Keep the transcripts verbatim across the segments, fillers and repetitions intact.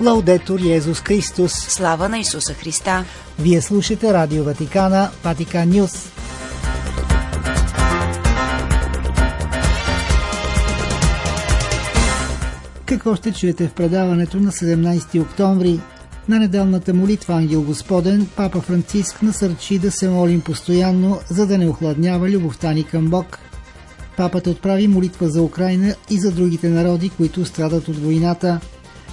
Лаудетур Йезус Христос. Слава на Исуса Христа. Вие слушате Радио Ватикана, Vatican News. Какво ще чуете в предаването на седемнайсети октомври? На неделната молитва Ангел Господен, Папа Франциск насърчи да се молим постоянно, за да не охладнява любовта ни към Бог. Папът отправи молитва за Украйна и за другите народи, които страдат от войната.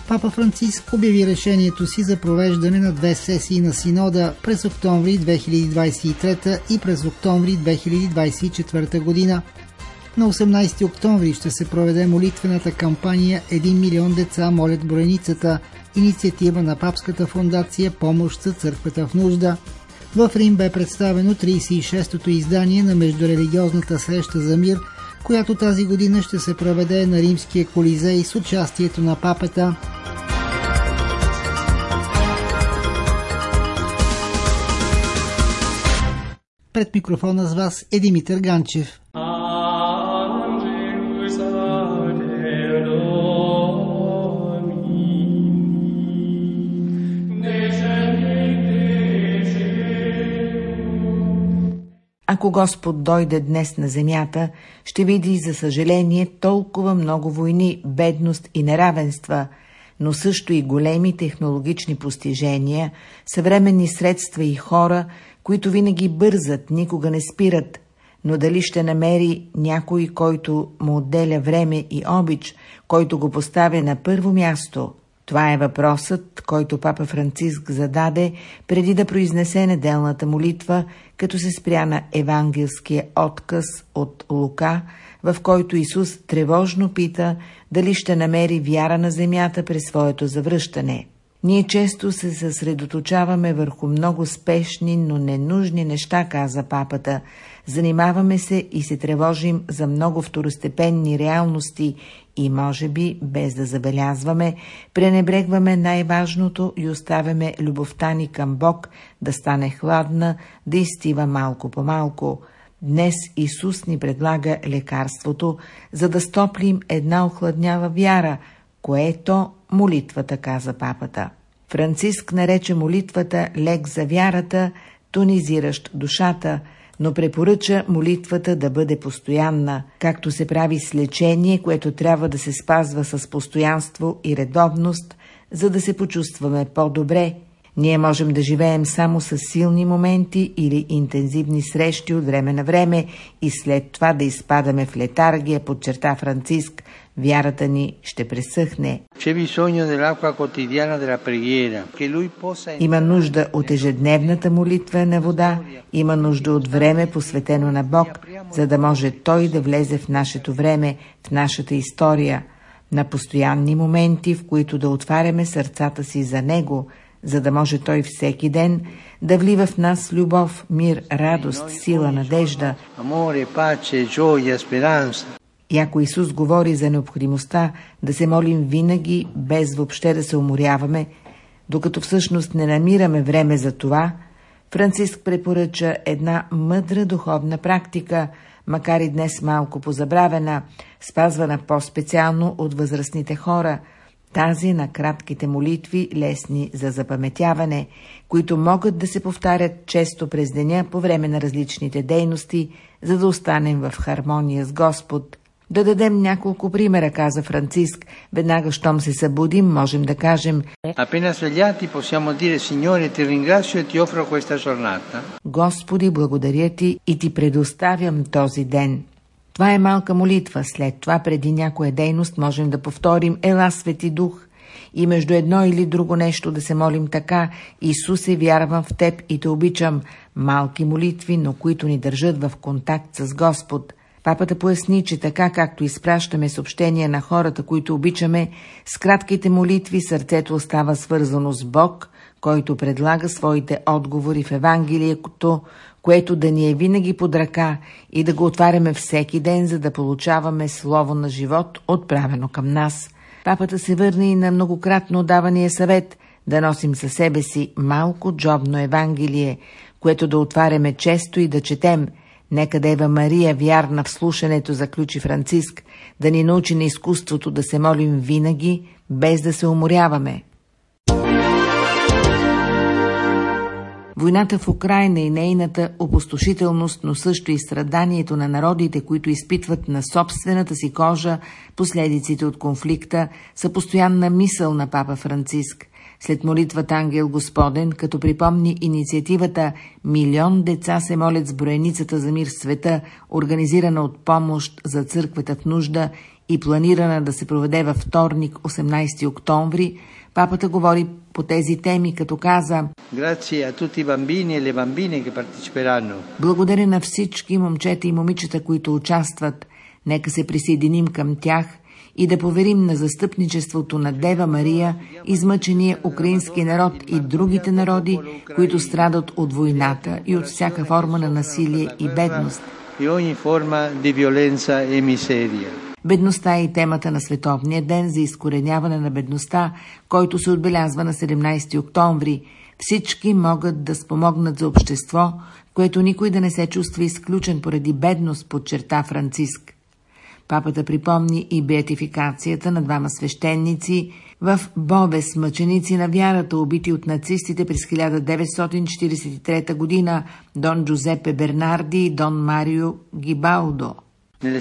Папа Франциск обяви решението си за провеждане на две сесии на синода през октомври две хиляди двайсет и трета и през октомври две хиляди двайсет и четвърта година. На осемнайсети октомври ще се проведе молитвената кампания един милион деца молят броеницата, инициатива на Папската фондация Помощ за църквата в нужда. В Рим бе представено трийсет и шестото издание на междурелигиозната среща за мир, която тази година ще се проведе на Римския Колизей с участието на папата. Пред микрофона с вас е Димитър Ганчев. Ако Господ дойде днес на земята, ще види, за съжаление, толкова много войни, бедност и неравенства, но също и големи технологични постижения, съвременни средства и хора, които винаги бързат, никога не спират, но дали ще намери някой, който му отделя време и обич, който го поставя на първо място? Това е въпросът, който Папа Франциск зададе преди да произнесе неделната молитва, като се спря на евангелския отказ от Лука, в който Исус тревожно пита дали ще намери вяра на земята при своето завръщане. Ние често се съсредоточаваме върху много спешни, но ненужни неща, каза папата. Занимаваме се и се тревожим за много второстепенни реалности и, може би, без да забелязваме, пренебрегваме най-важното и оставяме любовта ни към Бог да стане хладна, да изстива малко по малко. Днес Исус ни предлага лекарството, за да стоплим една охладнява вяра, което молитвата, каза папата. Франциск нарече молитвата лек за вярата, тонизиращ душата, но препоръча молитвата да бъде постоянна, както се прави с лечение, което трябва да се спазва с постоянство и редовност, за да се почувстваме по-добре. Ние можем да живеем само с силни моменти или интензивни срещи от време на време и след това да изпадаме в летаргия, подчерта Франциск. Вярата ни ще пресъхне. Има нужда от ежедневната молитва на вода, има нужда от време посветено на Бог, за да може Той да влезе в нашето време, в нашата история, на постоянни моменти, в които да отваряме сърцата си за Него, за да може Той всеки ден да влива в нас любов, мир, радост, сила, надежда. И ако Исус говори за необходимостта да се молим винаги, без въобще да се уморяваме, докато всъщност не намираме време за това, Франциск препоръча една мъдра духовна практика, макар и днес малко позабравена, спазвана по-специално от възрастните хора, тази на кратките молитви, лесни за запаметяване, които могат да се повтарят често през деня по време на различните дейности, за да останем в хармония с Господ. Да дадем няколко примера, каза Франциск. Веднага, щом се събудим, можем да кажем: Господи, благодаря Ти и Ти предоставям този ден. Това е малка молитва. След това, преди някоя дейност, можем да повторим: Ела, Свети Дух. И между едно или друго нещо да се молим така: Исусе, вярвам в Теб и Те обичам. Малки молитви, но които ни държат в контакт с Господ. Папата поясни, че така както изпращаме съобщения на хората, които обичаме, с кратките молитви сърцето остава свързано с Бог, който предлага своите отговори в Евангелието, което да ни е винаги под ръка и да го отваряме всеки ден, за да получаваме слово на живот, отправено към нас. Папата се върна и на многократно давания съвет да носим със себе си малко джобно Евангелие, което да отваряме често и да четем. Нека Дева Мария, вярна в слушането, заключи Франциск, да ни научи на изкуството да се молим винаги, без да се уморяваме. Войната в Украйна и нейната опустошителност, но също и страданието на народите, които изпитват на собствената си кожа последиците от конфликта, са постоянна мисъл на папа Франциск. След молитвата Ангел Господен, като припомни инициативата «Милион деца се молят с броеницата за мир в света», организирана от Помощ за църквата в нужда и планирана да се проведе във вторник, осемнайсети октомври, папата говори по тези теми, като каза: благодаря на всички момчета и момичета, които участват. Нека се присъединим към тях и да поверим на застъпничеството на Дева Мария, измъчения украински народ и другите народи, които страдат от войната и от всяка форма на насилие и бедност. Бедността е и темата на Световния ден за изкореняване на бедността, който се отбелязва на седемнайсети октомври. Всички могат да спомогнат за общество, което никой да не се чувства изключен поради бедност, подчерта Франциск. Папата припомни и беатификацията на двама свещеници в Бовес, мъченици на вярата, убити от нацистите през хиляда деветстотин четирийсет и трета година, Дон Джузепе Бернарди и Дон Марио Гибаудо. В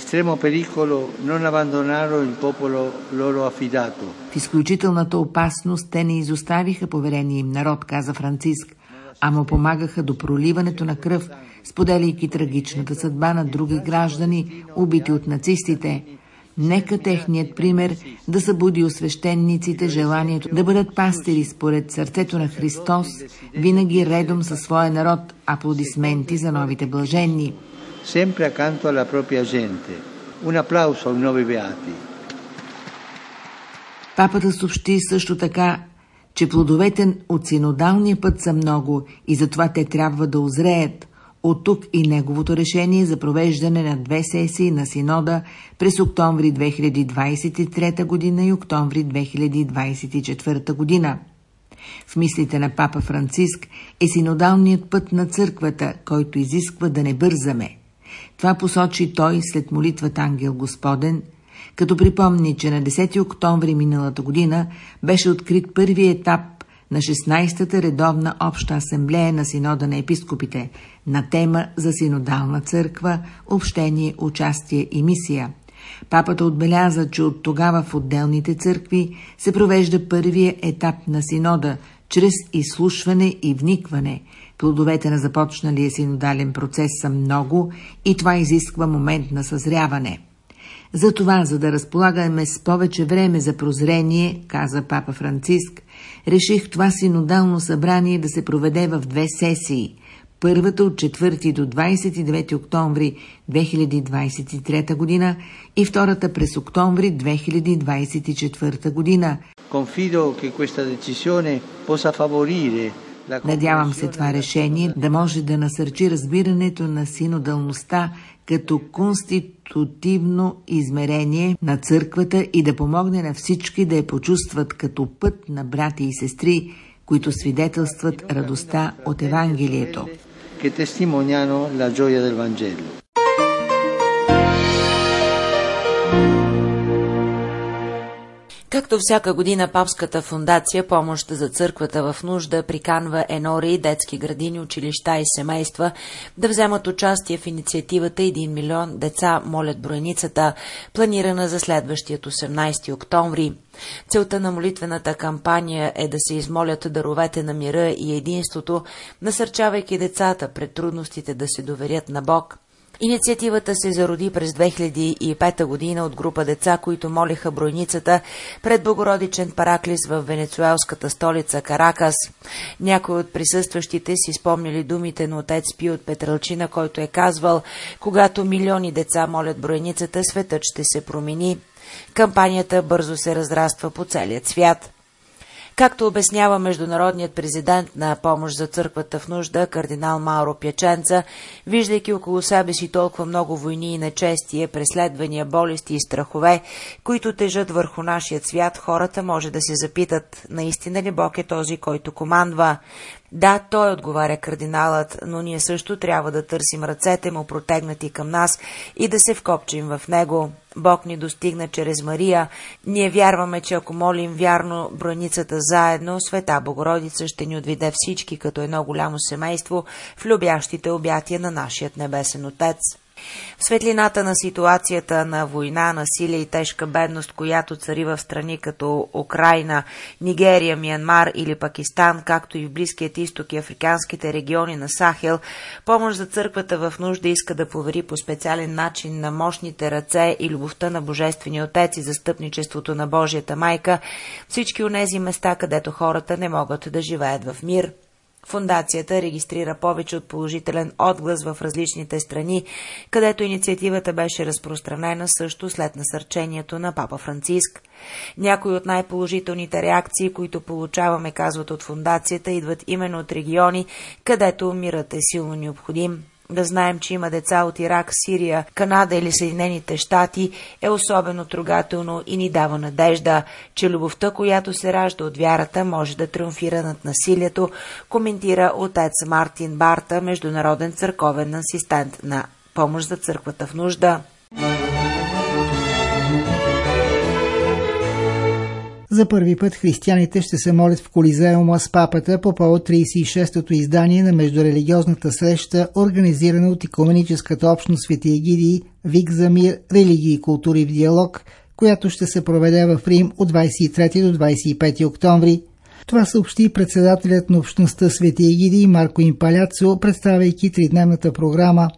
изключителната опасност те не изоставиха поверения им народ, каза Франциск, а му помагаха до проливането на кръв, споделяйки трагичната съдба на други граждани, убити от нацистите. Нека техният пример да събуди у свещениците желанието да бъдат пастири според сърцето на Христос, винаги редом със своя народ. Аплодисменти за новите блаженни. Sempre accanto alla propria gente. Un applauso ai nuovi beati. Папата съобщи също така, че плодовете от синодалния път са много и затова те трябва да озреят. От тук и неговото решение за провеждане на две сесии на синода през октомври две хиляди двайсет и трета година и октомври две хиляди двайсет и четвърта година. В мислите на папа Франциск е синодалният път на църквата, който изисква да не бързаме. Това посочи той след молитвата Ангел Господен, като припомни, че на десети октомври миналата година беше открит първи етап на шестнайсетата редовна обща асамблея на синода на епископите на тема за синодална църква, общение, участие и мисия. Папата отбеляза, че от тогава в отделните църкви се провежда първия етап на синода чрез изслушване и вникване. Плодовете на започналия синодален процес са много и това изисква момент на съзряване. Затова, за да разполагаме с повече време за прозрение, каза папа Франциск, реших това синодално събрание да се проведе в две сесии. Първата от четвърти до двайсет и девети октомври две хиляди двайсет и трета година и втората през октомври две хиляди двайсет и четвърта година. Надявам се това решение да може да насърчи разбирането на синодалността като конститутивно измерение на църквата и да помогне на всички да я почувстват като път на брати и сестри, които свидетелстват радостта от Евангелието. Както всяка година Папската фондация «Помощ за църквата в нужда» приканва енори, детски градини, училища и семейства да вземат участие в инициативата един милион деца молят броеницата, планирана за следващия осемнайсети октомври. Целта на молитвената кампания е да се измолят даровете на мира и единството, насърчавайки децата пред трудностите да се доверят на Бог. Инициативата се зароди през две хиляди и пета година от група деца, които молиха бройницата пред Богородичен параклис в венецуелската столица Каракас. Някои от присъстващите си спомнили думите на отец Пио от Петрелчина, който е казвал: когато милиони деца молят бройницата, светът ще се промени. Кампанията бързо се разраства по целия свят. Както обяснява международният президент на Помощ за църквата в нужда, кардинал Мауро Пяченца, виждайки около себе си толкова много войни и нечестие, преследвания, болести и страхове, които тежат върху нашия свят, хората може да се запитат, наистина ли Бог е този, който командва? Да, той, отговаря кардиналът, но ние също трябва да търсим ръцете му, протегнати към нас, и да се вкопчим в него. Бог ни достигна чрез Мария. Ние вярваме, че ако молим вярно браницата заедно, Света Богородица ще ни отведе всички като едно голямо семейство в любящите обятия на нашия небесен Отец. В светлината на ситуацията на война, насилие и тежка бедност, която цари в страни като Украйна, Нигерия, Миянмар или Пакистан, както и в Близкият изток и африканските региони на Сахел, Помощ за църквата в нужда иска да повери по специален начин на мощните ръце и любовта на Божествения Отец и застъпничеството на Божията Майка всички онези места, където хората не могат да живеят в мир. Фондацията регистрира повече от положителен отглас в различните страни, където инициативата беше разпространена също след насърчението на Папа Франциск. Някои от най-положителните реакции, които получаваме, казват от фондацията, идват именно от региони, където мирът е силно необходим. Да знаем, че има деца от Ирак, Сирия, Канада или Съединените щати е особено трогателно и ни дава надежда, че любовта, която се ражда от вярата, може да триумфира над насилието, коментира отец Мартин Барта, международен църковен асистент на Помощ за църквата в нужда. За първи път християните ще се молят в Колизеума с папата по повод тридесет и шестото издание на междурелигиозната среща, организирана от Икуменическата общност Св. Егидии „Вик за мир, религии и култури в диалог“, която ще се проведе в Рим от двадесет и трети до двадесет и пети октомври. Това съобщи председателят на общността Св. Егидии Марко Импаляцо, представяйки тридневната програма.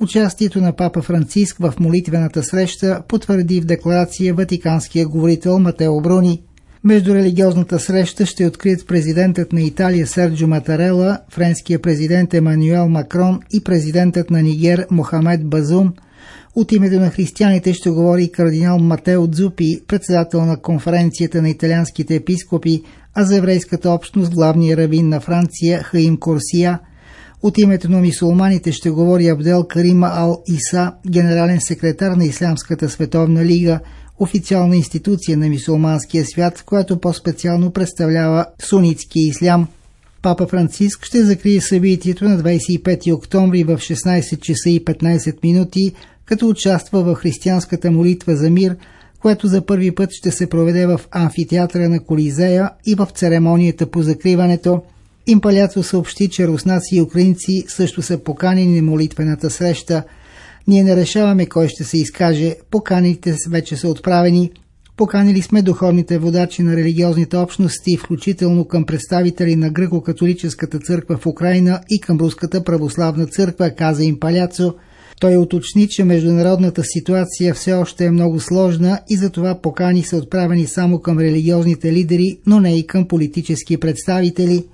Участието на Папа Франциск в молитвената среща потвърди в декларация ватиканския говорител Матео Бруни. Междурелигиозната среща ще открият президентът на Италия Серджо Матарела, френския президент Емануел Макрон и президентът на Нигер Мохамед Базум. От името на християните ще говори кардинал Матео Дзупи, председател на конференцията на италианските епископи, а за еврейската общност главния равин на Франция Хаим Корсия. От името на мюсюлманите ще говори Абдел Карима Ал Иса, генерален секретар на Исламската световна лига, официална институция на мюсюлманския свят, която по-специално представлява сунитския ислям. Папа Франциск ще закрие събитието на двадесет и пети октомври в шестнадесет часа и петнадесет минути, като участва в християнската молитва за мир, което за първи път ще се проведе в амфитеатъра на Колизея и в церемонията по закриването. Импаляцо съобщи, че руснаци и украинци също са поканени на молитвената среща. Ние не решаваме кой ще се изкаже, поканите вече са отправени. Поканили сме духовните водачи на религиозните общности, включително към представители на гръко-католическата църква в Украйна и към Руската православна църква, каза Импаляцо. Той уточни, че международната ситуация все още е много сложна и затова покани са отправени само към религиозните лидери, но не и към политически представители.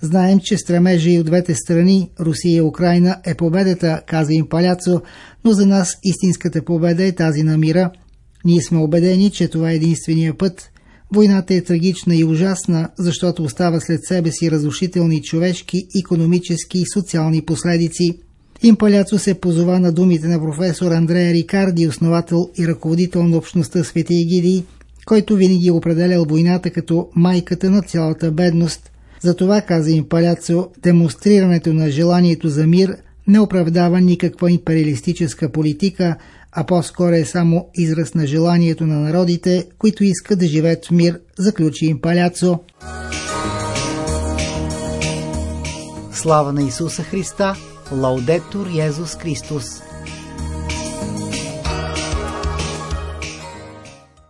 Знаем, че стремежа и от двете страни, Русия и Украйна, е победата, каза Импаляцо, но за нас истинската победа е тази на мира. Ние сме убедени, че това е единствения път. Войната е трагична и ужасна, защото остава след себе си разрушителни човешки, икономически и социални последици. Импаляцо се позова на думите на професор Андрей Рикарди, основател и ръководител на общността Св. Егидии, който винаги определял войната като майката на цялата бедност. Затова, каза Импаляцо, демонстрирането на желанието за мир не оправдава никаква империалистическа политика, а по-скоро е само израз на желанието на народите, които искат да живеят в мир, заключи Импаляцо. Слава на Исуса Христа! Лаудетур Йезус Христос!